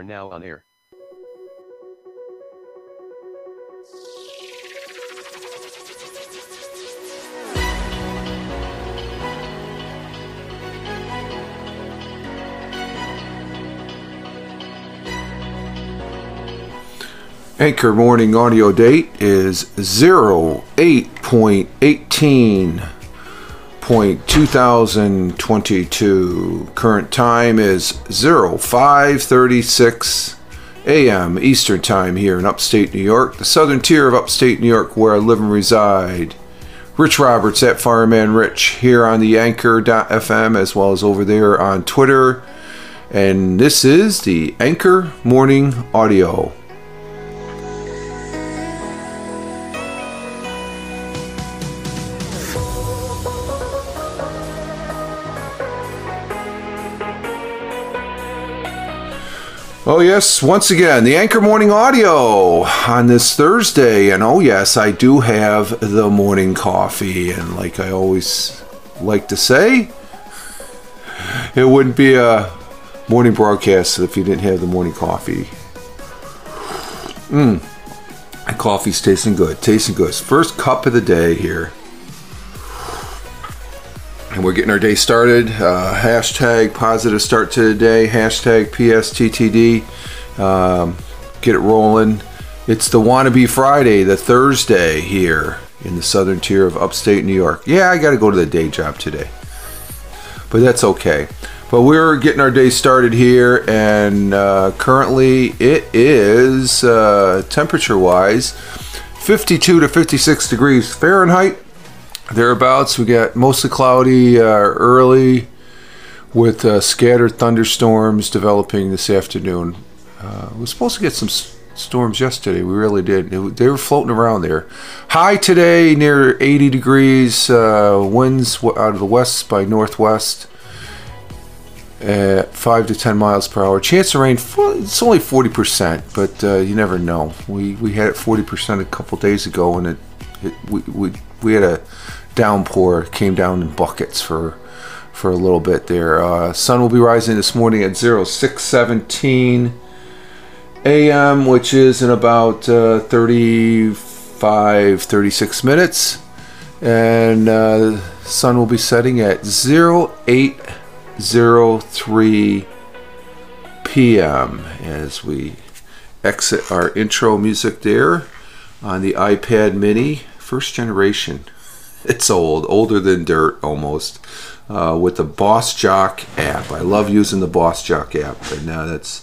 are now on air. Anchor morning audio date is 08.18.2022. Current time is 05:36 a.m. Eastern time here in upstate New York, the southern tier of upstate New York where I live and reside. Rich Roberts at Fireman Rich here on the Anchor.fm as well as over there on Twitter. And this is the Anchor morning audio. Oh yes, once again, the Anchor Morning Audio on this Thursday, and oh yes, I do have the morning coffee, and like I always like to say, it wouldn't be a morning broadcast if you didn't have the morning coffee. Coffee's tasting good, First cup of the day here. And we're getting our day started. Hashtag positive start to the day. Hashtag PSTTD. Get it rolling. It's the Wannabe Friday, the Thursday here in the southern tier of upstate New York. Yeah, I got to go to the day job today. But that's okay. But we're getting our day started here. And currently it is, temperature-wise, 52 to 56 degrees Fahrenheit. Thereabouts. We got mostly cloudy early with scattered thunderstorms developing this afternoon. We were supposed to get some storms yesterday. We really did. They were floating around there. High today near 80 degrees. Winds out of the west by northwest at 5 to 10 miles per hour. Chance of rain, it's only 40%, but you never know. We had it 40% a couple days ago, and we had a downpour, came down in buckets for a little bit there. Sun will be rising this morning at 06:17 a.m., which is in about 36 minutes, and sun will be setting at 08:03 p.m. as we exit our intro music there on the iPad mini. First generation. It's older than dirt almost, with the Boss Jock app. I love using the Boss Jock app, and now that's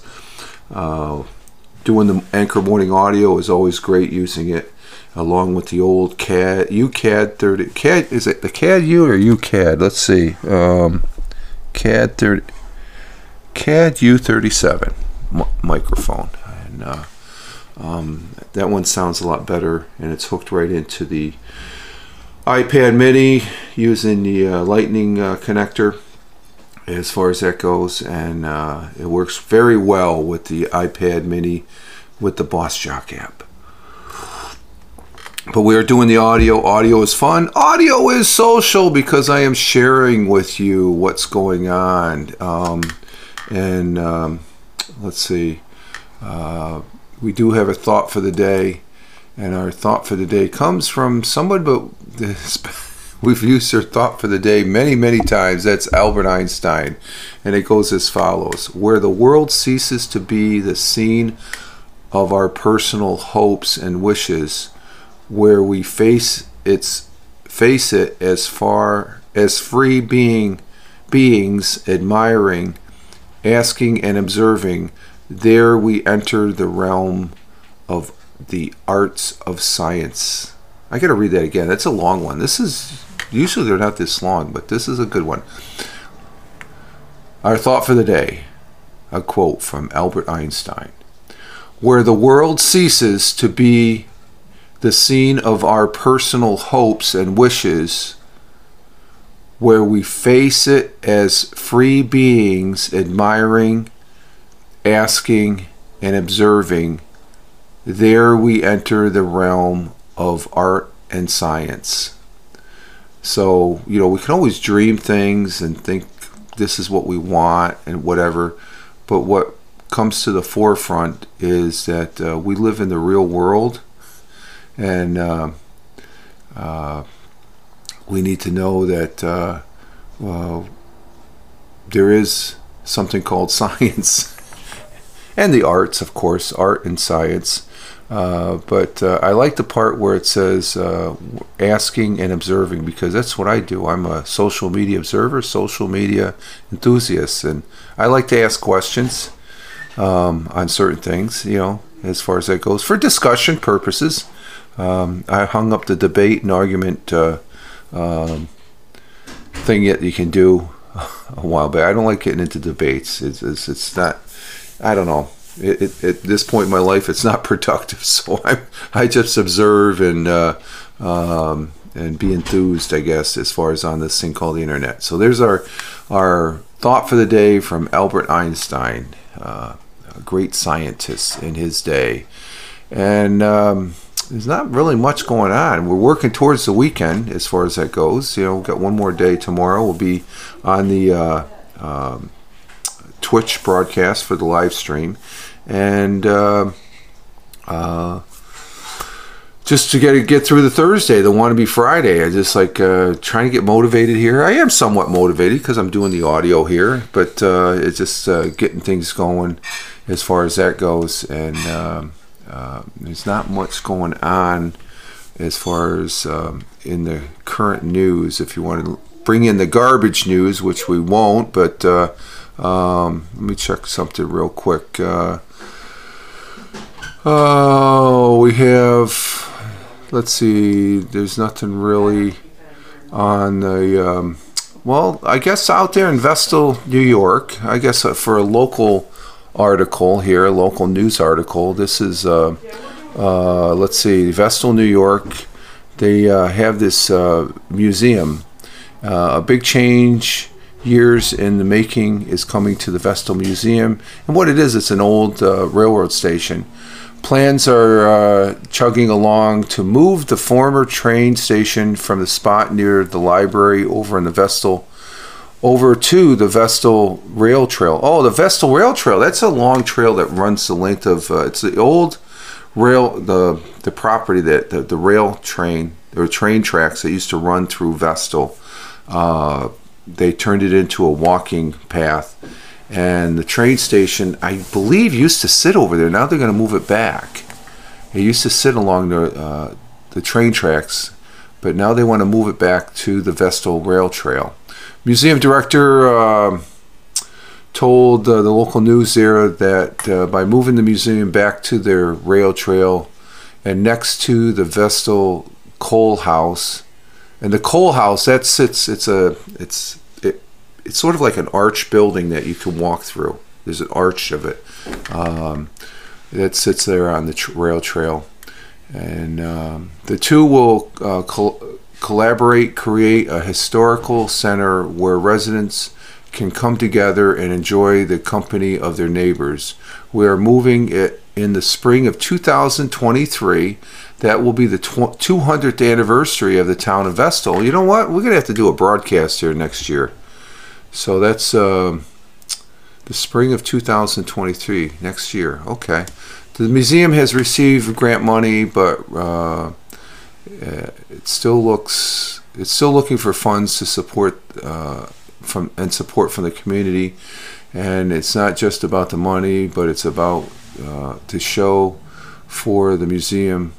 doing the Anchor Morning Audio is always great using it, along with the old CAD U 30. CAD, is it the CAD U or UCAD? Let's see. CAD U37 microphone, and that one sounds a lot better, and it's hooked right into the iPad mini using the lightning connector as far as that goes, and it works very well with the iPad mini with the Boss Jock app. But we are doing the audio is fun, audio is social, because I am sharing with you what's going on. Let's see, we do have a thought for the day, and our thought for the day comes from someone, but we've used their thought for the day many, many times. That's Albert Einstein, and it goes as follows. Where the world ceases to be the scene of our personal hopes and wishes, where we face it as far as free beings admiring, asking, and observing, there we enter the realm of the arts of science. I gotta read that again. That's a long one. This is, usually they're not this long, but this is a good one. Our thought for the day, a quote from Albert Einstein. Where the world ceases to be the scene of our personal hopes and wishes, where we face it as free beings admiring, asking, and observing, there we enter the realm of art and science. So, you know, we can always dream things and think this is what we want and whatever, but what comes to the forefront is that we live in the real world, and we need to know that there is something called science and the arts, of course, art and science. But I like the part where it says asking and observing, because that's what I do. I'm a social media observer, social media enthusiast, and I like to ask questions on certain things, you know, as far as that goes, for discussion purposes. I hung up the debate and argument thing that you can do a while back. I don't like getting into debates. It's not, I don't know. At this point in my life, it's not productive, so I just observe and be enthused, I guess, as far as on this thing called the internet. So there's our thought for the day from Albert Einstein, a great scientist in his day. And there's not really much going on. We're working towards the weekend as far as that goes. You know, we've got one more day tomorrow. We'll be on the Twitch broadcast for the live stream, and just to get through the Thursday, the wannabe Friday. I just like trying to get motivated here. I am somewhat motivated because I'm doing the audio here, but it's just getting things going as far as that goes. And there's not much going on as far as in the current news. If you want to bring in the garbage news, which we won't, but let me check something real quick. We have, let's see, there's nothing really on the, well, I guess out there in Vestal, New York, I guess for a local article here, a local news article, this is, let's see, Vestal, New York, they have this museum, a big change years in the making is coming to the Vestal Museum. And what it is, it's an old railroad station. Plans are chugging along to move the former train station from the spot near the library over to the Vestal Rail Trail. Oh, the Vestal Rail Trail, that's a long trail that runs the length of it's the old rail, the property that the rail train or train tracks that used to run through Vestal. They turned it into a walking path, and the train station, I believe, used to sit over there. Now they're going to move it back. It used to sit along the train tracks, but now they want to move it back to the Vestal Rail Trail. Museum director told the local news there that by moving the museum back to their rail trail and next to the Vestal Coal house. And the coal house, that sits, it's sort of like an arch building that you can walk through. There's an arch of it that sits there on the rail trail. And the two will collaborate, create a historical center where residents can come together and enjoy the company of their neighbors. We are moving it in the spring of 2023. That will be the 200th anniversary of the town of Vestal. You know what? We're going to have to do a broadcast here next year. So that's the spring of 2023, next year. Okay. The museum has received grant money, but it's still looking for funds to support support from the community. And it's not just about the money, but it's about to show for the museum,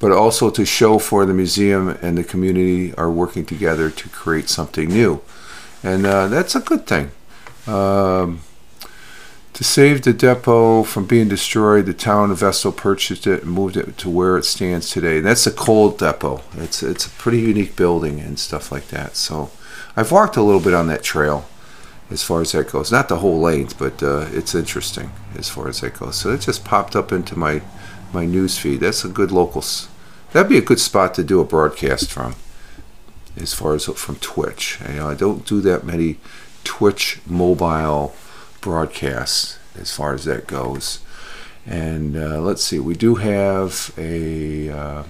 but also to show for the museum and the community are working together to create something new. And that's a good thing. To save the depot from being destroyed, the town of Vestal purchased it and moved it to where it stands today. And that's a coal depot. It's a pretty unique building and stuff like that. So I've walked a little bit on that trail as far as that goes. Not the whole length, but it's interesting as far as that goes. So it just popped up into my news feed. That's a good local. That'd be a good spot to do a broadcast from, as far as from Twitch. You know, I don't do that many Twitch mobile broadcasts as far as that goes. And let's see, we do have a.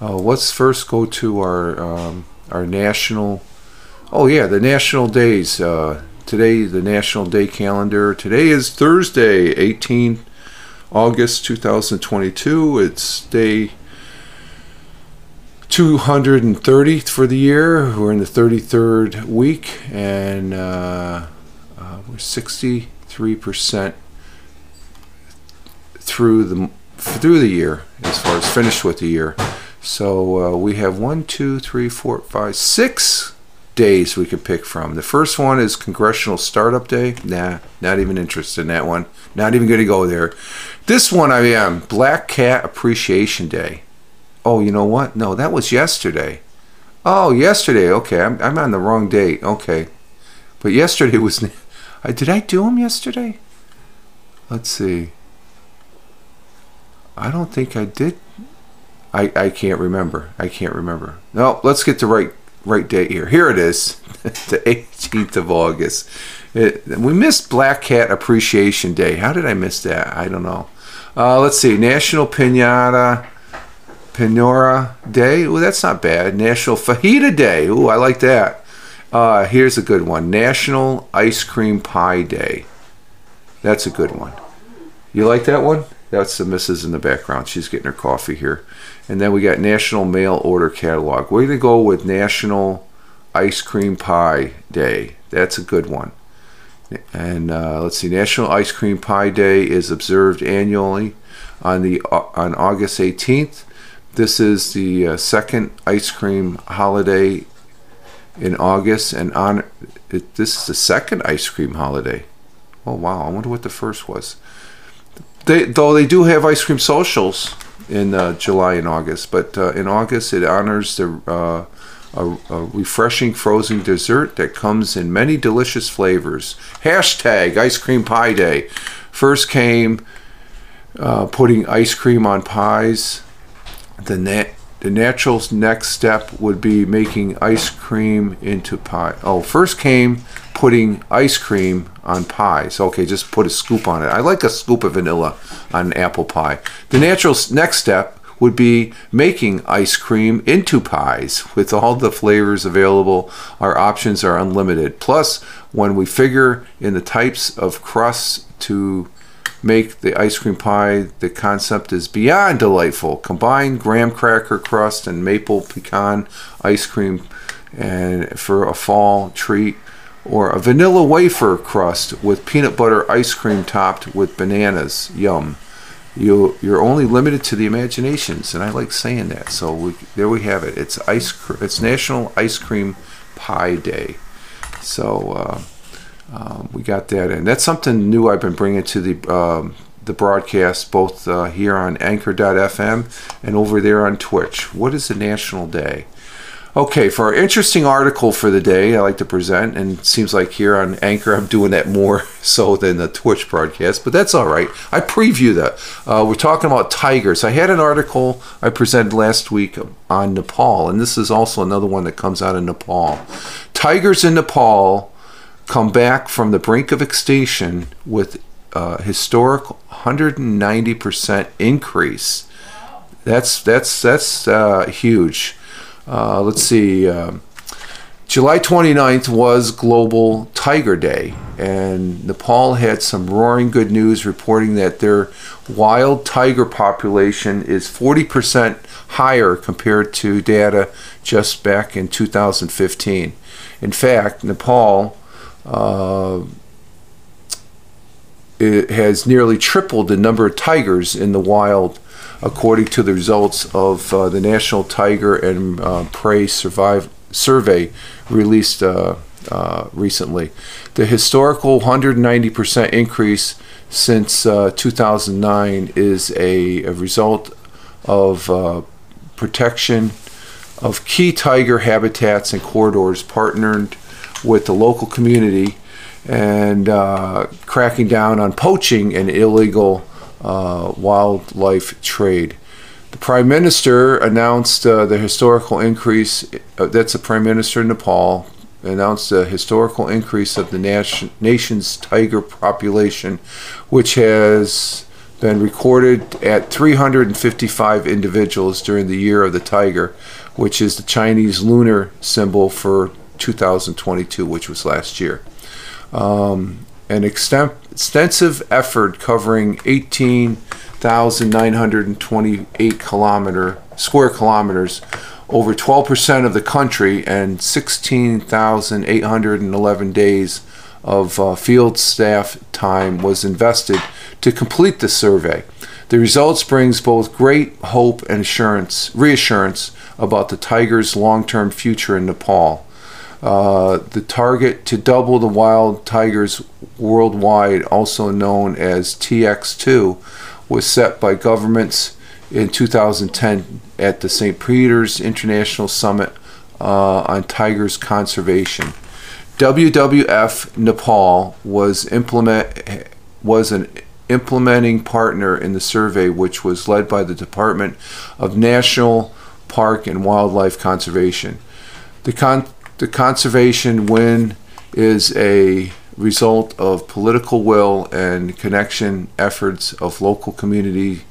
Let's first go to our national. Oh yeah, the national days. today, the National Day Calendar. Today is Thursday, 18 August 2022. It's day 230 for the year. We're in the 33rd week, and we're 63% through the year as far as finished with the year. So we have 6 days we could pick from. The first one is Congressional Startup Day. Nah, not even interested in that one. Not even going to go there. This one I am. Black Cat Appreciation Day. Oh, you know what? No, that was yesterday. Oh, yesterday. Okay, I'm on the wrong date. Okay. But yesterday was... Did I do them yesterday? Let's see. I don't think I did. I can't remember. No, let's get the right date here. Here it is, the 18th of August. We missed Black Cat Appreciation Day. How did I miss that? I don't know. Let's see. National Pinora Day. Oh, that's not bad. National Fajita Day. Oh, I like that. Here's a good one. National Ice Cream Pie Day. That's a good one. You like that one? That's the missus in the background. She's getting her coffee here. And then we got National Mail Order Catalog. We're going to go with National Ice Cream Pie Day. That's a good one. And let's see. National Ice Cream Pie Day is observed annually on August 18th. This is the second ice cream holiday in August. And this is the second ice cream holiday. Oh, wow. I wonder what the first was. Though they do have ice cream socials in July and August, but in August it honors the a refreshing frozen dessert that comes in many delicious flavors. Hashtag Ice Cream Pie Day. First came putting ice cream on pies. The natural next step would be making ice cream into pie. Oh, first came putting ice cream on pies. Okay, just put a scoop on it. I like a scoop of vanilla on an apple pie. The natural next step would be making ice cream into pies. With all the flavors available, our options are unlimited. Plus, when we figure in the types of crusts to make the ice cream pie, the concept is beyond delightful. Combine graham cracker crust and maple pecan ice cream and for a fall treat, or a vanilla wafer crust with peanut butter ice cream topped with bananas. Yum. You're only limited to the imaginations, and I like saying that. So there we have it. It's National Ice Cream Pie Day. So we got that in. That's something new I've been bringing to the broadcast, both here on Anchor.fm and over there on Twitch. What is the National Day? Okay, for our interesting article for the day, I like to present, and it seems like here on Anchor I'm doing that more so than the Twitch broadcast, but that's all right. I preview that. We're talking about tigers. I had an article I presented last week on Nepal, and this is also another one that comes out of Nepal. Tigers in Nepal come back from the brink of extinction with a historic 190% increase. That's huge. Let's see, July 29th was Global Tiger Day, and Nepal had some roaring good news reporting that their wild tiger population is 40% higher compared to data just back in 2015. In fact, Nepal it has nearly tripled the number of tigers in the wild, according to the results of the National Tiger and Prey Survey released recently. The historical 190% increase since 2009 is a result of protection of key tiger habitats and corridors, partnered with the local community, and cracking down on poaching and illegal wildlife trade. The Prime Minister announced the historical increase. That's the Prime Minister in Nepal announced the historical increase of the nation's tiger population, which has been recorded at 355 individuals during the Year of the Tiger, which is the Chinese lunar symbol for 2022, which was last year. an extensive effort covering 18,928 square kilometers, over 12% of the country, and 16,811 days of field staff time was invested to complete the survey. The results brings both great hope and reassurance about the tiger's long-term future in Nepal. The target to double the wild tigers worldwide, also known as TX2, was set by governments in 2010 at the St. Petersburg International Summit on Tigers Conservation. WWF Nepal was an implementing partner in the survey, which was led by the Department of National Park and Wildlife Conservation. The conservation win is a result of political will and connection efforts of local communities,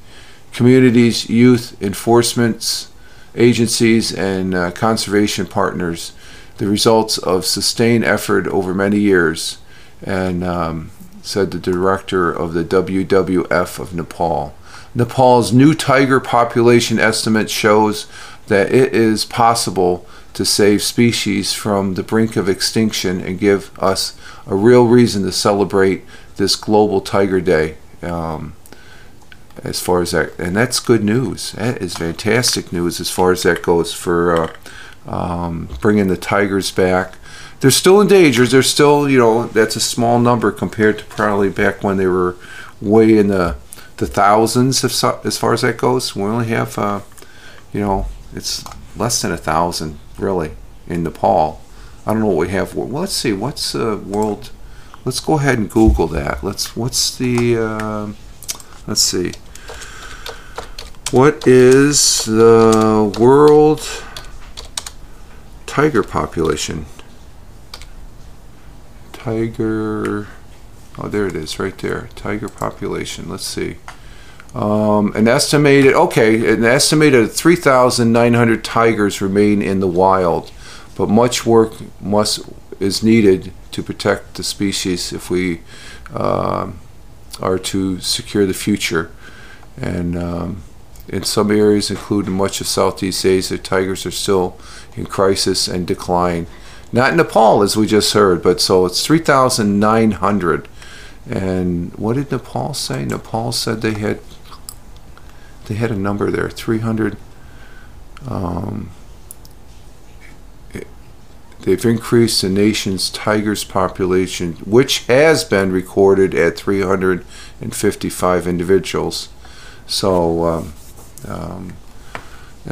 youth enforcement agencies, and conservation partners. The results of sustained effort over many years, and said the director of the WWF of Nepal. Nepal's new tiger population estimate shows that it is possible to save species from the brink of extinction and give us a real reason to celebrate this Global Tiger Day. As far as that, and that's good news. That is fantastic news as far as that goes for bringing the tigers back. They're still endangered. They're still, that's a small number compared to probably back when they were way in the thousands as far as that goes. We only have, it's less than 1,000 really in Nepal. I don't know what we have. Well, let's see. What's the world? Let's go ahead and Google that. Let's see. What is the world tiger population? Oh, there it is, right there. Tiger population. Let's see. An estimated 3,900 tigers remain in the wild, but much work is needed to protect the species if we are to secure the future. And in some areas, including much of Southeast Asia, tigers are still in crisis and decline. Not in Nepal, as we just heard, but so it's 3,900. And what did Nepal say? Nepal said they had a number there, 300. They've increased the nation's tigers population, which has been recorded at 355 individuals. So, and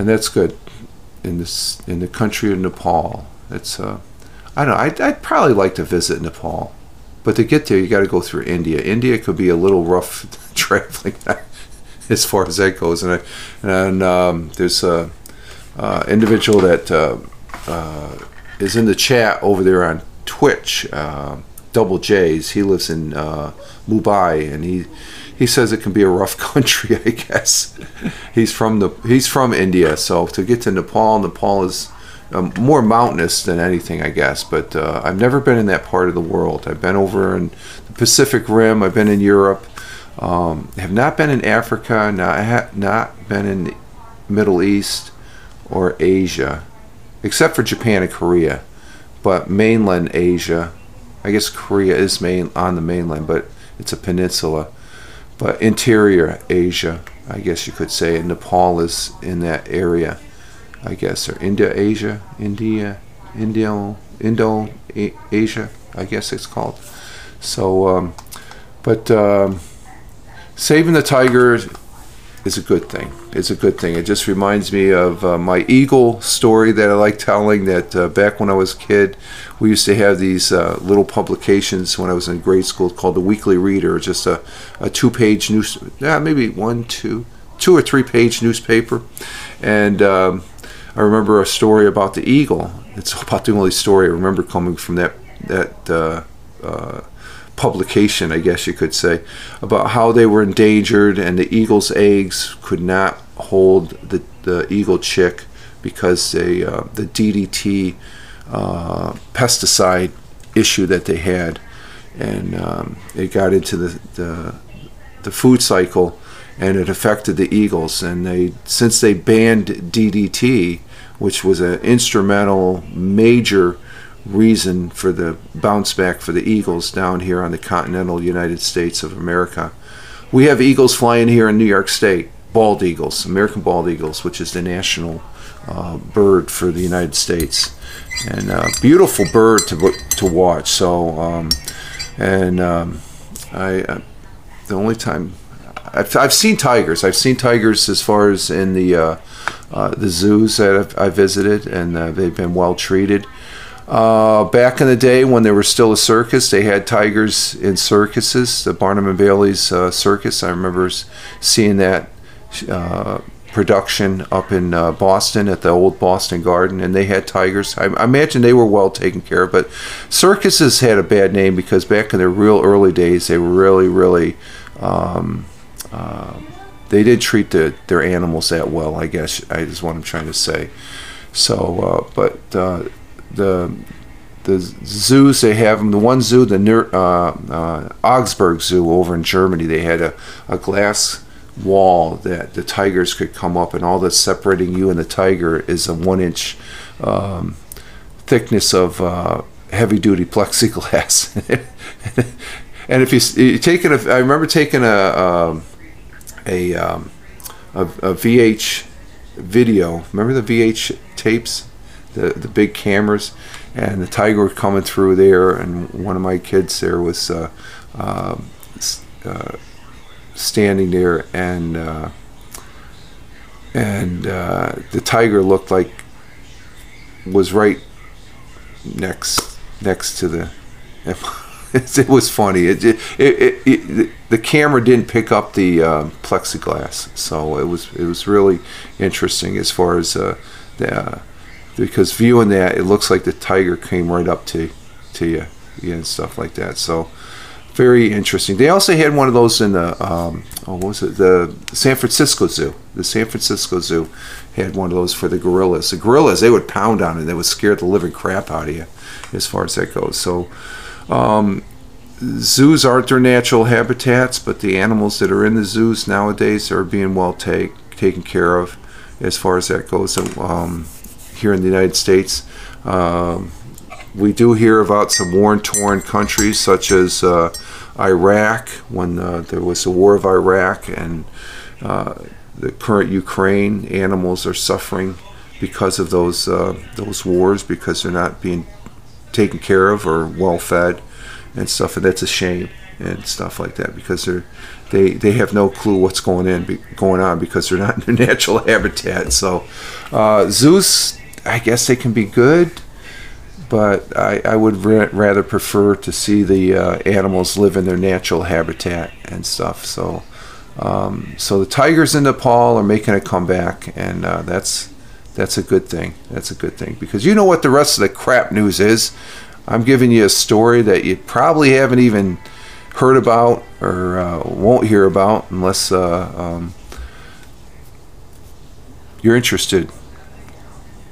that's good in the country of Nepal. It's I don't know. I'd probably like to visit Nepal, but to get there you got to go through India. India could be a little rough traveling as far as that goes. And there's a individual that is in the chat over there on Twitch, Double J's. He lives in Mumbai, and he says it can be a rough country. I guess he's from India, so to get to Nepal, is more mountainous than anything, I guess, but I've never been in that part of the world. I've been over in the Pacific Rim. I've been in Europe. Have not been in Africa. I have not been in the Middle East or Asia, except for Japan and Korea. But mainland Asia, I guess Korea is on the mainland, but it's a peninsula. But interior Asia, I guess you could say, and Nepal is in that area. I guess, or Indo-Asia, I guess it's called. So, saving the tiger is a good thing. It's a good thing. It just reminds me of my eagle story that I like telling, that back when I was a kid, we used to have these little publications when I was in grade school called the Weekly Reader, just a two-page newspaper, maybe two or three-page newspaper. And I remember a story about the eagle. It's about the only story I remember coming from that publication, I guess you could say, about how they were endangered and the eagle's eggs could not hold the eagle chick because the DDT pesticide issue that they had. and it got into the food cycle, and it affected the eagles. And they, since they banned DDT, which was an instrumental major reason for the bounce back for the eagles down here on the continental United States of America. We have eagles flying here in New York State, bald eagles, American bald eagles, which is the national bird for the United States, and a beautiful bird to watch. So the only time I've seen tigers. I've seen tigers as far as in the zoos that I visited, and they've been well treated. Back in the day when there was still a circus, they had tigers in circuses, the Barnum and Bailey's circus. I remember seeing that production up in Boston at the old Boston Garden, and they had tigers. I imagine they were well taken care of, but circuses had a bad name because back in their real early days, they were really they did treat their animals that well, I guess, is what I'm trying to say. So, the zoos, they have them. The one zoo, the Augsburg Zoo over in Germany, they had a glass wall that the tigers could come up, and all that's separating you and the tiger is a 1-inch thickness of heavy-duty plexiglass. And if you taking a, I remember taking a VH video. Remember the VH tapes? The big cameras, and the tiger coming through there, and one of my kids there was standing there, and the tiger looked like was right next to the. It was funny. The camera didn't pick up the plexiglass, so it was really interesting as far as because viewing that, it looks like the tiger came right up to you, yeah, and stuff like that. So very interesting. They also had one of those in the the San Francisco Zoo. The San Francisco Zoo had one of those for the gorillas. The gorillas, they would pound on it. They would scare the living crap out of you, as far as that goes. So zoos aren't their natural habitats, but the animals that are in the zoos nowadays are being well taken care of, as far as that goes. So, here in the United States, we do hear about some war-torn countries such as Iraq, when there was the war of Iraq, and the current Ukraine. Animals are suffering because of those wars, because they're not being taken care of or well fed and stuff, and that's a shame and stuff like that, because they have no clue what's going on because they're not in their natural habitat. So zoos, I guess they can be good, but I would rather prefer to see the animals live in their natural habitat and stuff. So so the tigers in Nepal are making a comeback, and that's a good thing. That's a good thing, because you know what the rest of the crap news is. I'm giving you a story that you probably haven't even heard about or won't hear about unless you're interested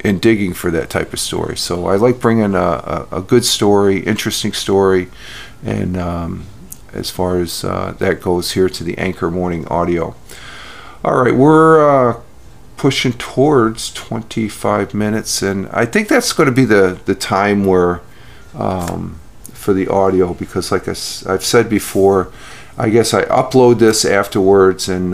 in digging for that type of story. So I like bringing a good story, interesting story, and as far as that goes here to the Anchor Morning Audio. All right, we're pushing towards 25 minutes, and I think that's going to be the time where for the audio, because like I've said before, I guess I upload this afterwards, and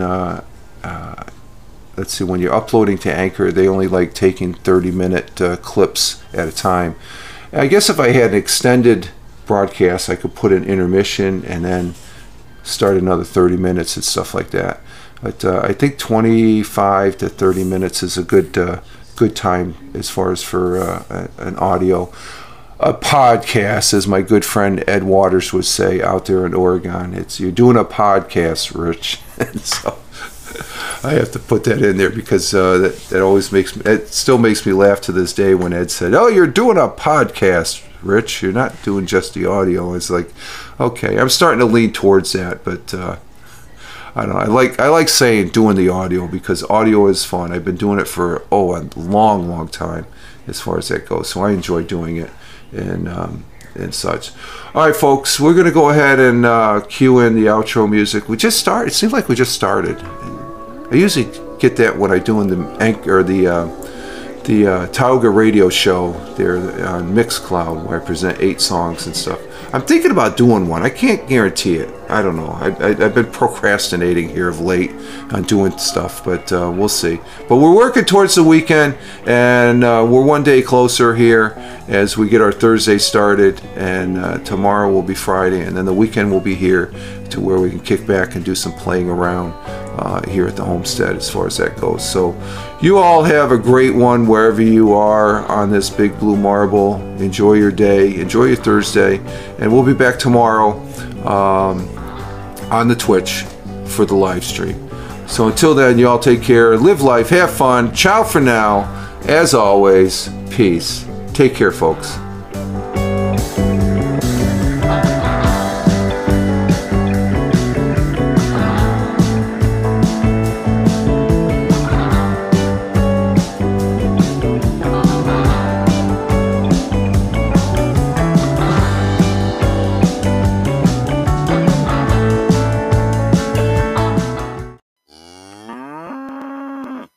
let's see, when you're uploading to Anchor, they only like taking 30-minute clips at a time. I guess if I had an extended broadcast, I could put an intermission and then start another 30 minutes and stuff like that. But I think 25 to 30 minutes is a good time as far as for an audio. A podcast, as my good friend Ed Waters would say out there in Oregon. You're doing a podcast, Rich. So I have to put that in there, because that always still makes me laugh to this day when Ed said, "Oh, you're doing a podcast, Rich. You're not doing just the audio." It's like, okay, I'm starting to lean towards that, but I don't know. I like saying doing the audio, because audio is fun. I've been doing it for a long, long time as far as that goes, so I enjoy doing it. And and such. All right, folks, we're going to go ahead and cue in the outro music. We just started. It seems like we just started. I usually get that when I do in the Tauga radio show there on Mixcloud, where I present 8 songs and stuff. I'm thinking about doing one. I can't guarantee it. I don't know. I've been procrastinating here of late on doing stuff, but we'll see. But we're working towards the weekend, and we're one day closer here as we get our Thursday started, and tomorrow will be Friday, and then the weekend will be here to where we can kick back and do some playing around here at the homestead as far as that goes. So you all have a great one wherever you are on this big blue marble. Enjoy your day. Enjoy your Thursday. And we'll be back tomorrow on the Twitch for the live stream. So until then, you all take care. Live life. Have fun. Ciao for now. As always, peace. Take care, folks.